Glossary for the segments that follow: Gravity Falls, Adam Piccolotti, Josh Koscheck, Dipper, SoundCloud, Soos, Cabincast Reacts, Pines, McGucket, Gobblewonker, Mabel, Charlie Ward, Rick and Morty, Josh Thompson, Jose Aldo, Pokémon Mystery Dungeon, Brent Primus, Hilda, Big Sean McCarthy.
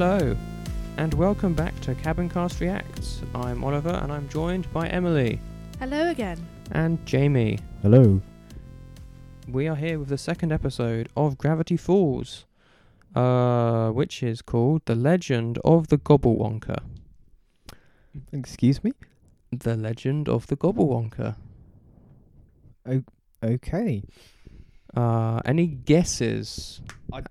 Hello, and welcome back to Cabincast Reacts. I'm Oliver, and I'm joined by Emily. Hello again. And Jamie. Hello. We are here with the second episode of Gravity Falls, which is called The Legend of the Gobblewonker. Excuse me? The Legend of the Gobblewonker. Okay. Any guesses?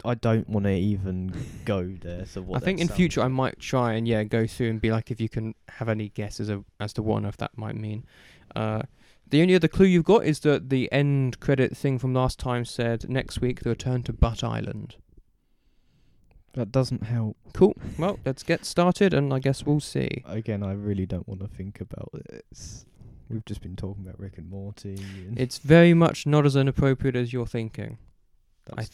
I don't want to even go there. So what I think in future I might try and go through and be like, if you can have any guesses as to what that might mean. The only other clue you've got is that the end credit thing from last time said next week the return to Butt Island. That doesn't help. Cool. Well, let's get started, and I guess we'll see. Again, I really don't want to think about this. We've just been talking about Rick and Morty. And it's very much not as inappropriate as you're thinking. That's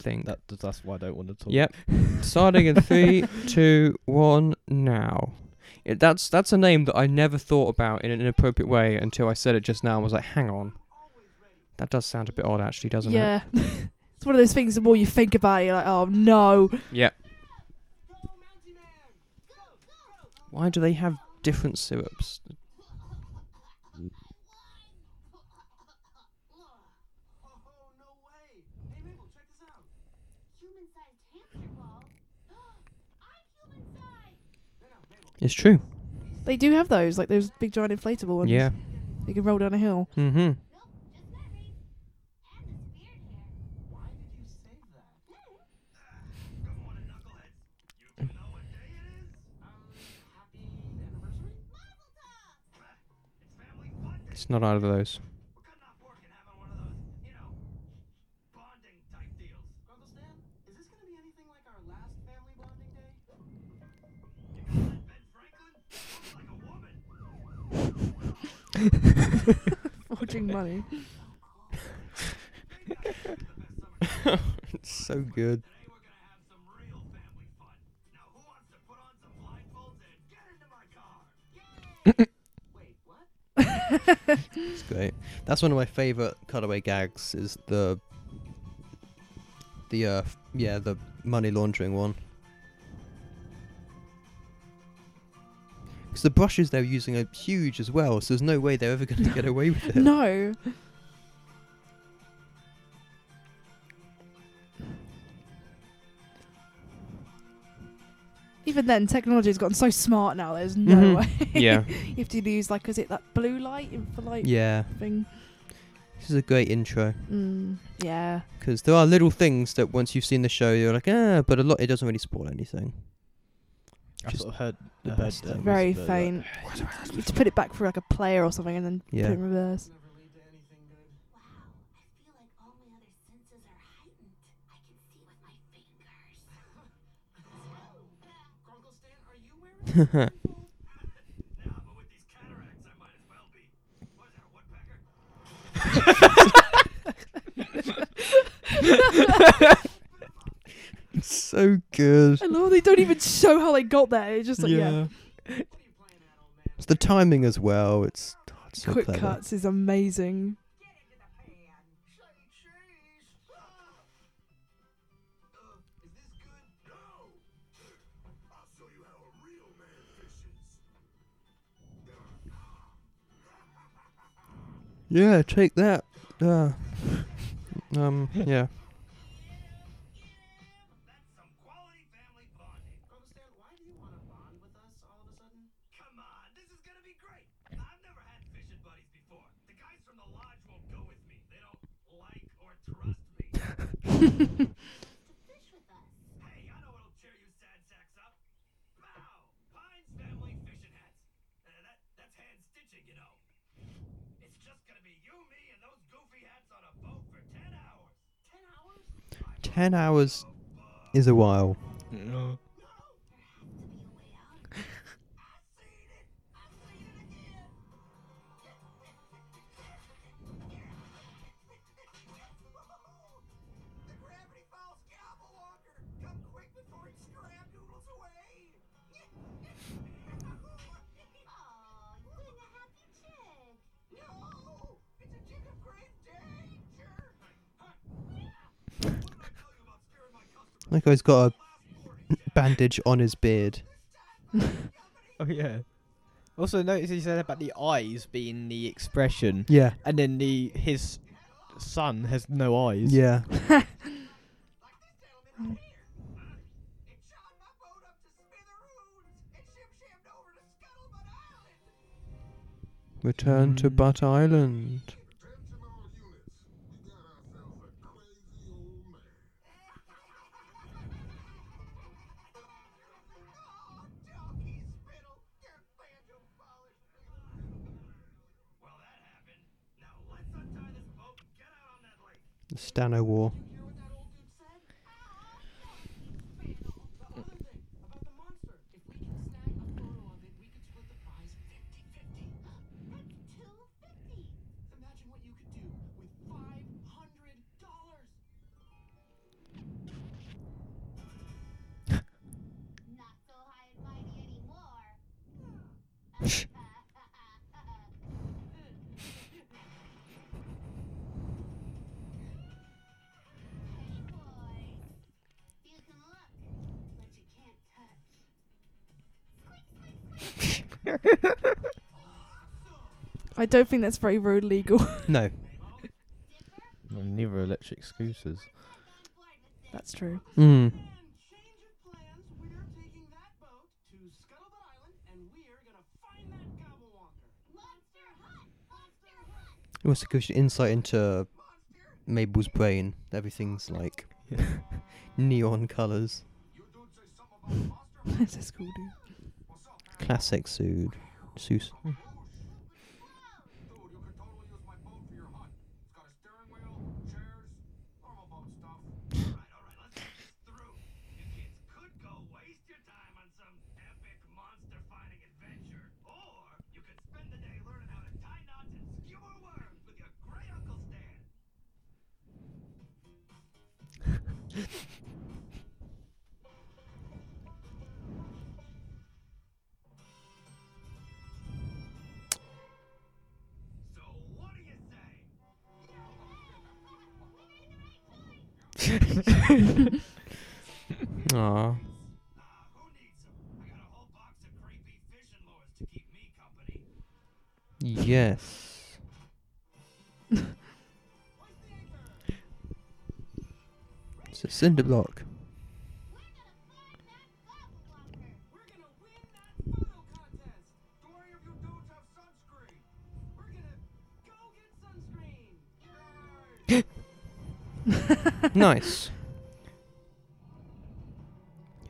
why I don't want to talk. Yep. Starting in 3, 2, 1, now. That's a name that I never thought about in an inappropriate way until I said it just now and was like, hang on. That does sound a bit odd, actually, doesn't it? Yeah. It's one of those things, the more you think about it, you're like, oh, no. Yep. Why do they have different syrups? It's true. They do have those, like those big giant inflatable ones. Yeah. They can roll down a hill. Mm-hmm. It's not either of those. Forging money. It's so good. It's great. That's one of my favourite cutaway gags. Is the money laundering one. Because the brushes they're using are huge as well, so there's no way they're ever going to get away with it. No. Even then, technology has gotten so smart now. There's no way. Yeah. You have to use like, is it that blue light, infralight thing? This is a great intro. Yeah. Because there are little things that once you've seen the show, you're like, but a lot. It doesn't really spoil anything. Just sort of heard the best. Very faint. You have to put it back for like a player or something and then put it in reverse. So good. I love they don't even show how they got there. It's just like, It's the timing as well. It's so quick clever. Cuts is amazing. Yeah, take that. Yeah. Hey, I know it'll cheer you sad sacks up. Wow, Pines family fishing hats. That's hand stitching, you know. It's just gonna be you, me, and those goofy hats on a boat for 10 hours. 10 hours? 10 hours is a while. No. That guy's got a bandage on his beard. Oh yeah. Also notice he said about the eyes being the expression. Yeah. And then his son has no eyes. Yeah. Return to Butt Island. Stano War. I don't think that's very road legal. No. Neither electric scooters. That's true. Mm. It also gives you insight into Mabel's brain. Everything's like neon colours. That's a cool dude. Classic Soos. Mm. Aww. Yes. It's a cinder block. Nice.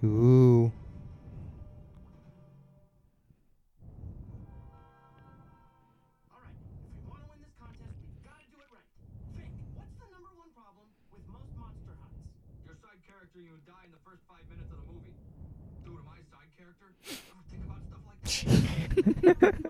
Ooh. All right. If we want to win this contest, we've got to do it right. Vic, what's the #1 problem with most monster hunts? Your side character, you die in the first 5 minutes of the movie. Due to my side character, I don't think about stuff like that.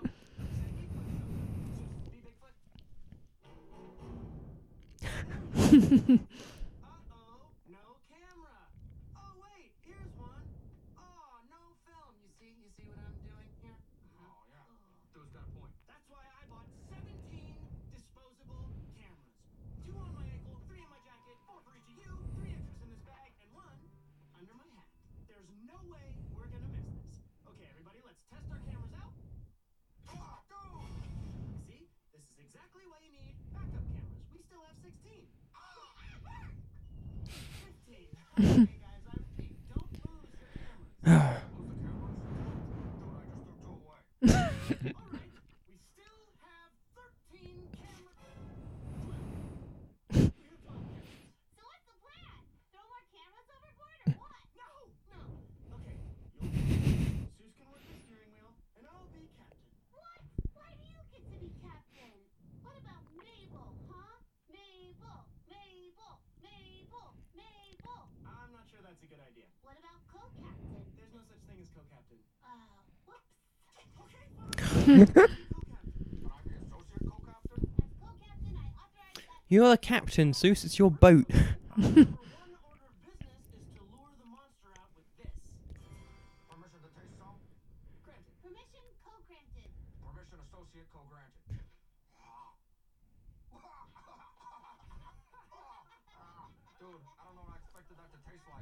You're the captain, Soos. It's your boat.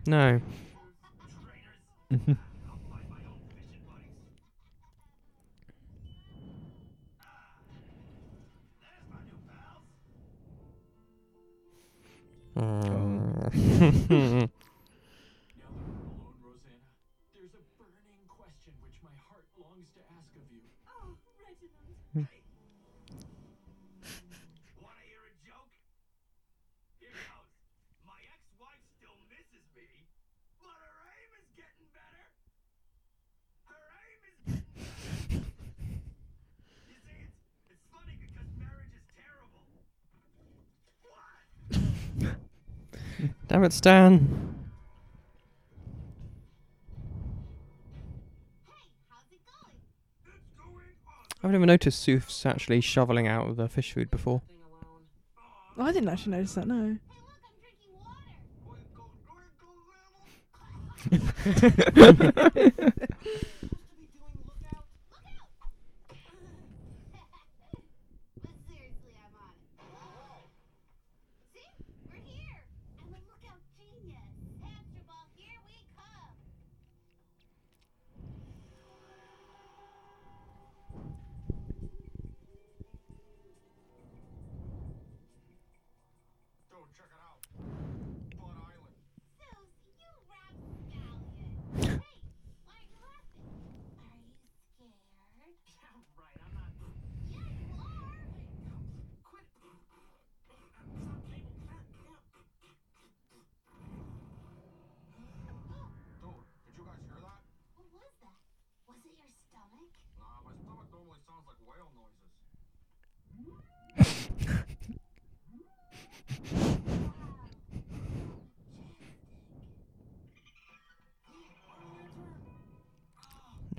No. Damn it, Stan. Hey, how's it going? I've never noticed Soos actually shoveling out the fish food before. Oh, I didn't actually notice that, no. Hey, look, I'm drinking water.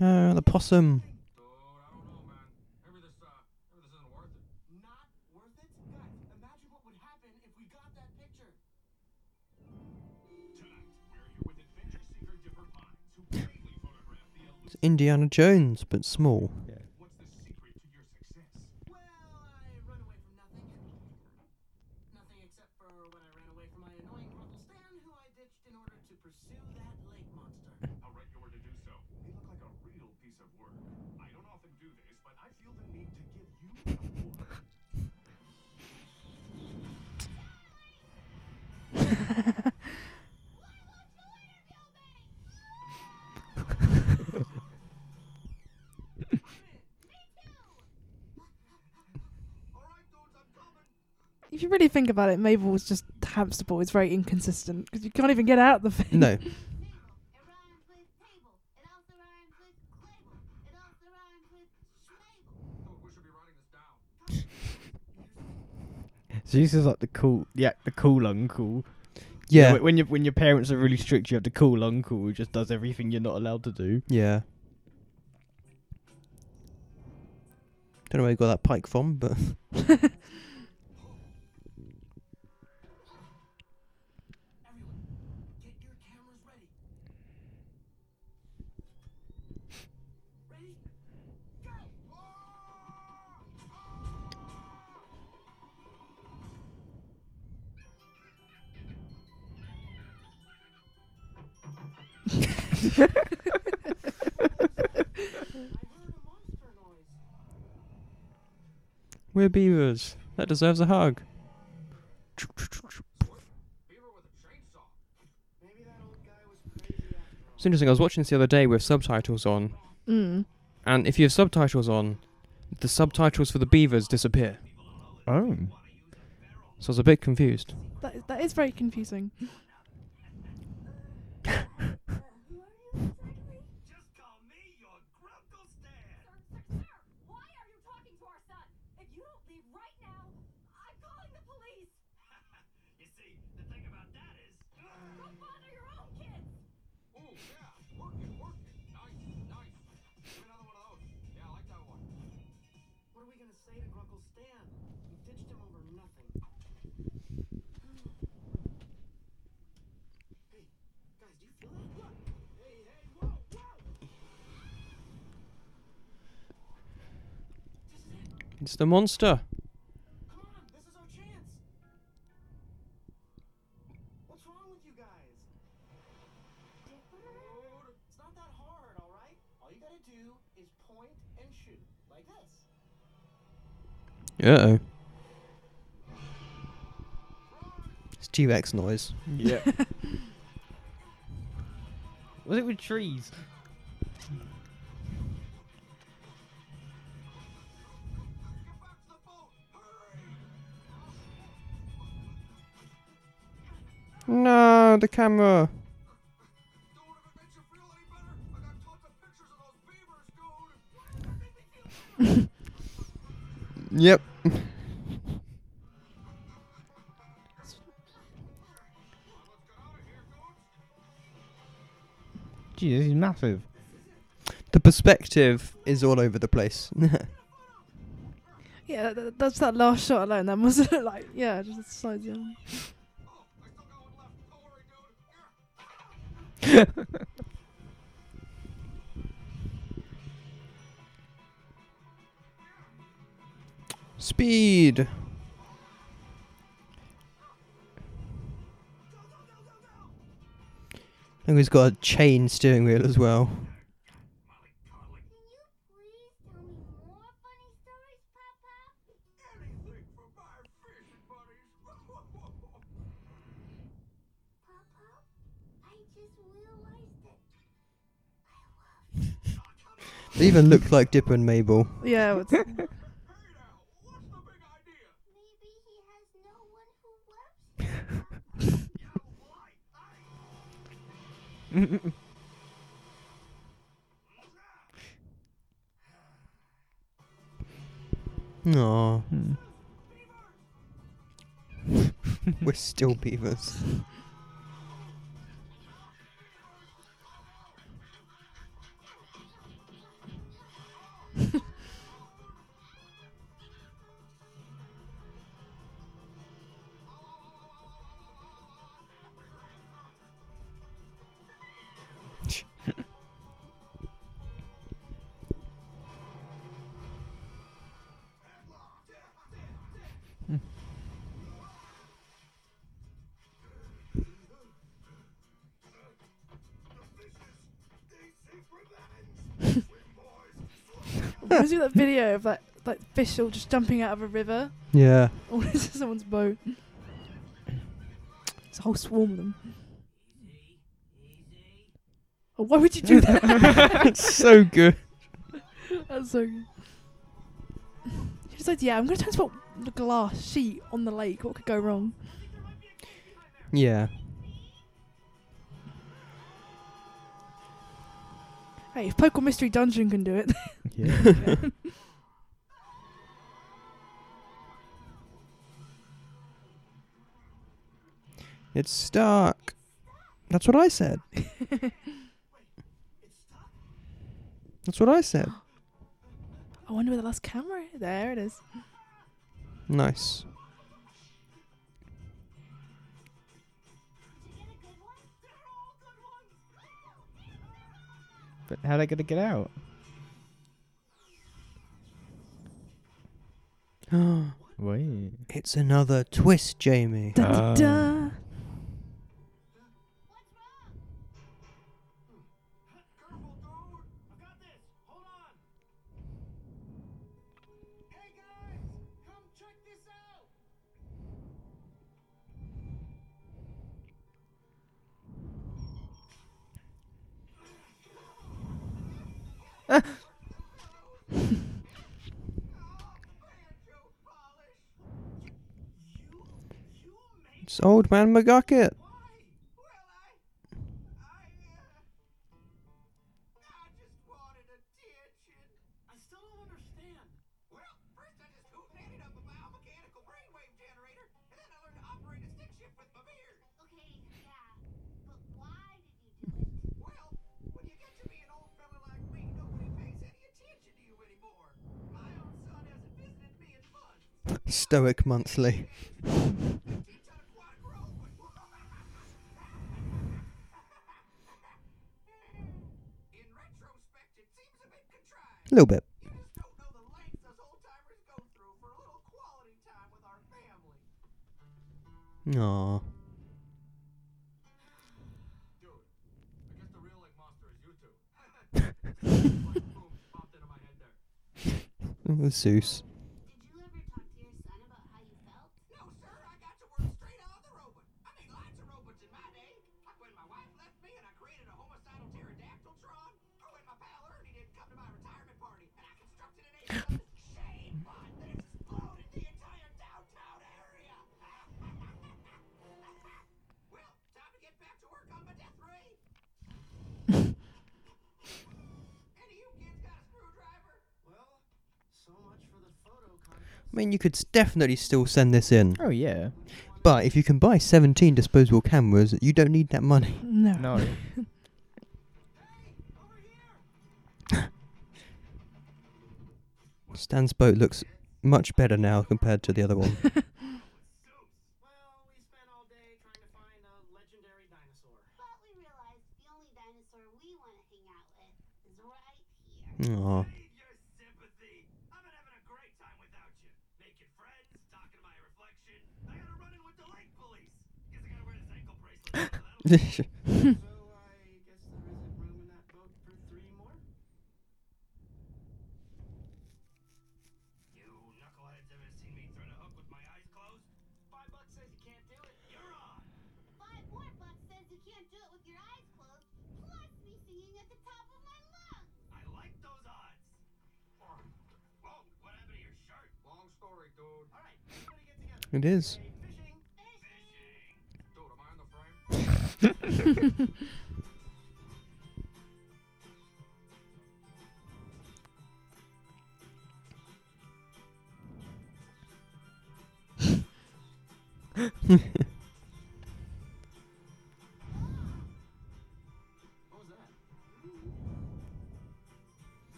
No, the possum. It's Indiana Jones, but small. Yeah. If you really think about it, Mabel was just hamster ball. It's very inconsistent because you can't even get out of the thing. No. So this is like the cool uncle. Yeah. You know, when your parents are really strict, you have the cool uncle who just does everything you're not allowed to do. Yeah. Don't know where you got that pike from, but. We're beavers. That deserves a hug. It's interesting. I was watching this the other day with subtitles on, and if you have subtitles on, the subtitles for the beavers disappear. Oh. So I was a bit confused. That is very confusing. It's the monster. Come on, this is our chance. What's wrong with you guys? Dipper? It's not Uh-oh. It's T-Rex noise. Yeah. Was it with trees? No, the camera. Yep. Jeez, this is massive. The perspective is all over the place. Yeah, that's that last shot alone. That must have, like, yeah, just the sides. Yeah. Speed. I think he's got a chain steering wheel as well. They even look like Dipper and Mabel. Yeah. Hey now, what's the big idea? Maybe he has no one who loves him. Aww. We're still beavers. I see that video of that like fish all just jumping out of a river. Yeah. Or this is someone's boat. It's a whole swarm of them. Oh, why would you do that? That's so good. That's so good. She decides, yeah, I'm going to transport the glass sheet on the lake. What could go wrong? Yeah. Hey, if Pokémon Mystery Dungeon can do it. Yeah. It's stuck. That's what I said. That's what I said. I wonder where the last camera is. There it is. Nice. But how are they going to get out? Wait. It's another twist, Jamie. Da, da, da. It's old man McGucket. Stoic Monthly. A little bit. Aww. Soos. I mean, you could definitely still send this in. Oh, yeah. But if you can buy 17 disposable cameras, you don't need that money. No. No. Hey, over here. Stan's boat looks much better now compared to the other one. Aww. So I guess there isn't room in that boat for three more? You knuckleheads ever seen me throw the hook with my eyes closed? $5 says you can't do it, you're on! $5 more says you can't do it with your eyes closed, plus me singing at the top of my lungs! I like those odds! Or, whoa, what happened to your shirt? Long story, dude. Alright, everybody get together. It is.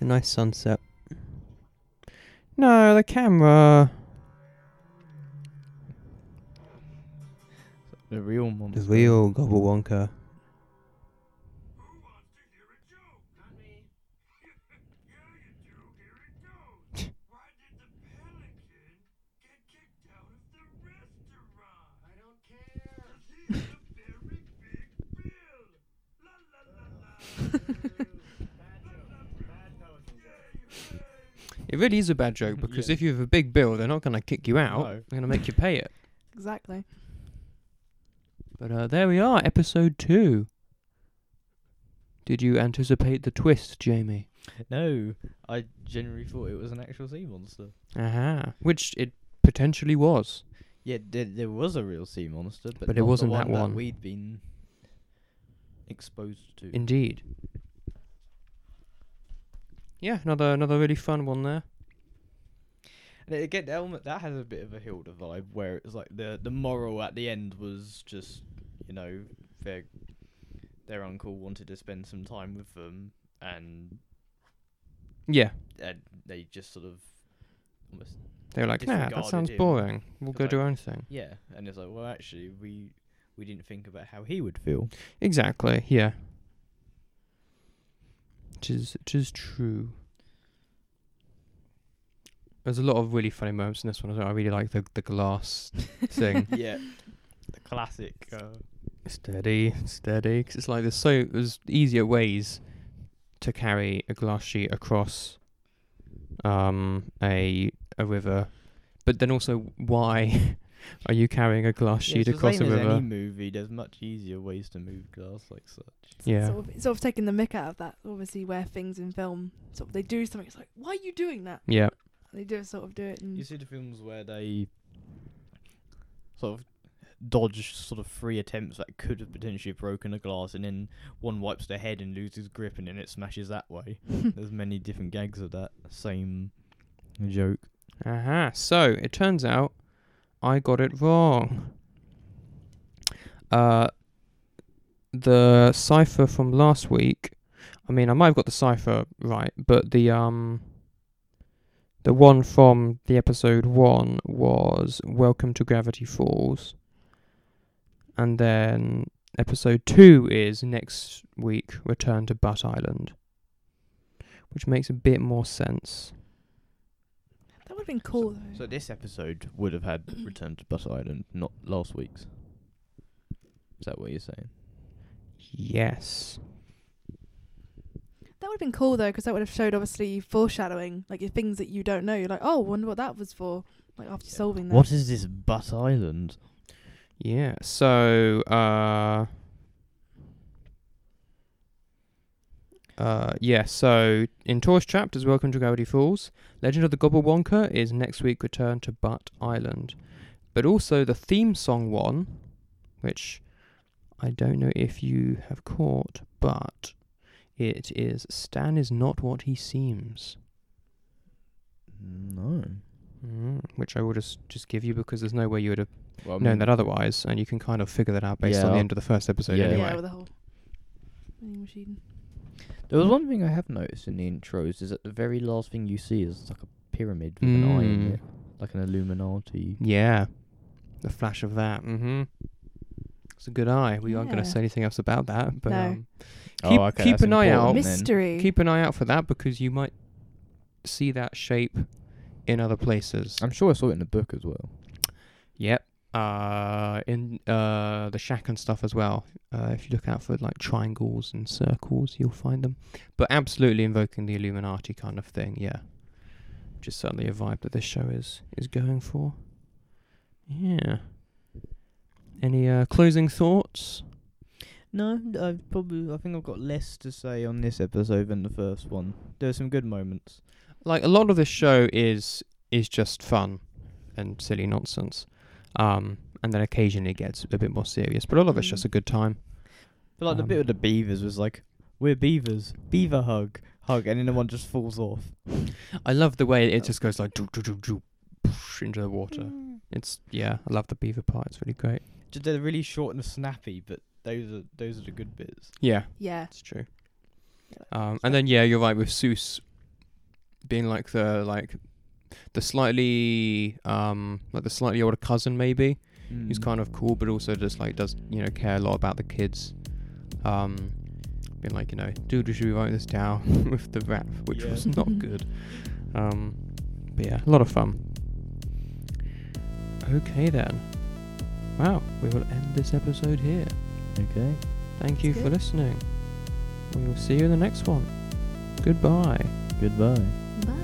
A nice sunset. No, the camera. The real monster. The real Gobblewonker. Who wants to hear a joke? Not me. Yeah, you do. Here it goes. Why did the pelican get kicked out of the restaurant? I don't care. He's a very big bill. La la la la. It really is a bad joke because if you have a big bill, they're not going to kick you out. No. They're going to make you pay it. Exactly. But there we are, episode 2. Did you anticipate the twist, Jamie? No, I genuinely thought it was an actual sea monster. Aha, which it potentially was. Yeah, there was a real sea monster, but it wasn't that one that we'd been exposed to. Indeed. Yeah, another really fun one there. And again, the element that has a bit of a Hilda vibe, where it's like the moral at the end was just, you know, their uncle wanted to spend some time with them, and they just sort of almost they were like, nah, that sounds boring. We'll go do our own thing. Yeah, and it's like, well, actually, we didn't think about how he would feel. Exactly. Yeah. Which is true. There's a lot of really funny moments in this one as well. I really like the glass thing. Yeah, the classic. Steady. 'Cause it's like there's easier ways to carry a glass sheet across a river, but then also why are you carrying a glass sheet across a river? As any movie, there's much easier ways to move glass like such. Yeah, sort of taking the mick out of that. Obviously, where things in film sort of they do something. It's like, why are you doing that? Yeah. They do sort of do it. You see the films where they sort of dodge sort of 3 attempts that could have potentially broken a glass, and then one wipes their head and loses grip, and then it smashes that way. There's many different gags of that same joke. Aha, so it turns out I got it wrong. The cipher from last week, I mean, I might have got the cipher right, but the one from the episode 1 was Welcome to Gravity Falls. And then episode 2 is next week, Return to Butt Island. Which makes a bit more sense. That would have been cool though. So this episode would have had Return to Butt Island, not last week's. Is that what you're saying? Yes. That would have been cool though, because that would have showed obviously foreshadowing, like things that you don't know. You're like, oh, wonder what that was for. Like after solving that. What is this Butt Island? Yeah. So, So in Tor's chapters, Welcome to Gravity Falls. Legend of the Gobblewonker is next week. Return to Butt Island. But also the theme song one, which I don't know if you have caught, but. It is Stan Is Not What He Seems. No. Which I will just give you because there's no way you would have known that otherwise, and you can kind of figure that out based on the end of the first episode anyway. Yeah, with the whole machine. There was one thing I have noticed in the intros is that the very last thing you see is like a pyramid with an eye in it, like an Illuminati. Yeah, the flash of that. It's a good eye. We aren't going to say anything else about that, but keep an eye out. Mystery. Keep an eye out for that because you might see that shape in other places. I'm sure I saw it in the book as well. Yep. In the shack and stuff as well. If you look out for like triangles and circles, you'll find them. But absolutely invoking the Illuminati kind of thing. Yeah, which is certainly a vibe that this show is going for. Yeah. Any closing thoughts? No, I think I've got less to say on this episode than the first one. There are some good moments. Like, a lot of this show is just fun and silly nonsense. And then occasionally it gets a bit more serious. But a lot of it's just a good time. But, like, the bit with the beavers was like, we're beavers. Beaver hug. And then the one just falls off. I love the way it just goes like, doo, doo, doo, doo, poosh, into the water. It's, I love the beaver part. It's really great. They're really short and snappy, but those are the good bits. Yeah. Yeah. It's true. And then you're right with Soos being like the slightly older cousin maybe, who's kind of cool but also just like does care a lot about the kids. Being like, dude, we should be writing this down with the rap, which was not good. But a lot of fun. Okay then. Wow, we will end this episode here. Okay. Thank you for listening. We will see you in the next one. Goodbye. Goodbye. Bye.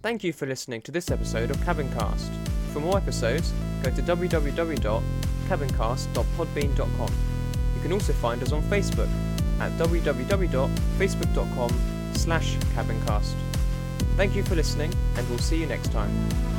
Thank you for listening to this episode of Cabincast. For more episodes, go to www.cabincast.podbean.com. You can also find us on Facebook at www.facebook.com/cabincast. Thank you for listening, and we'll see you next time.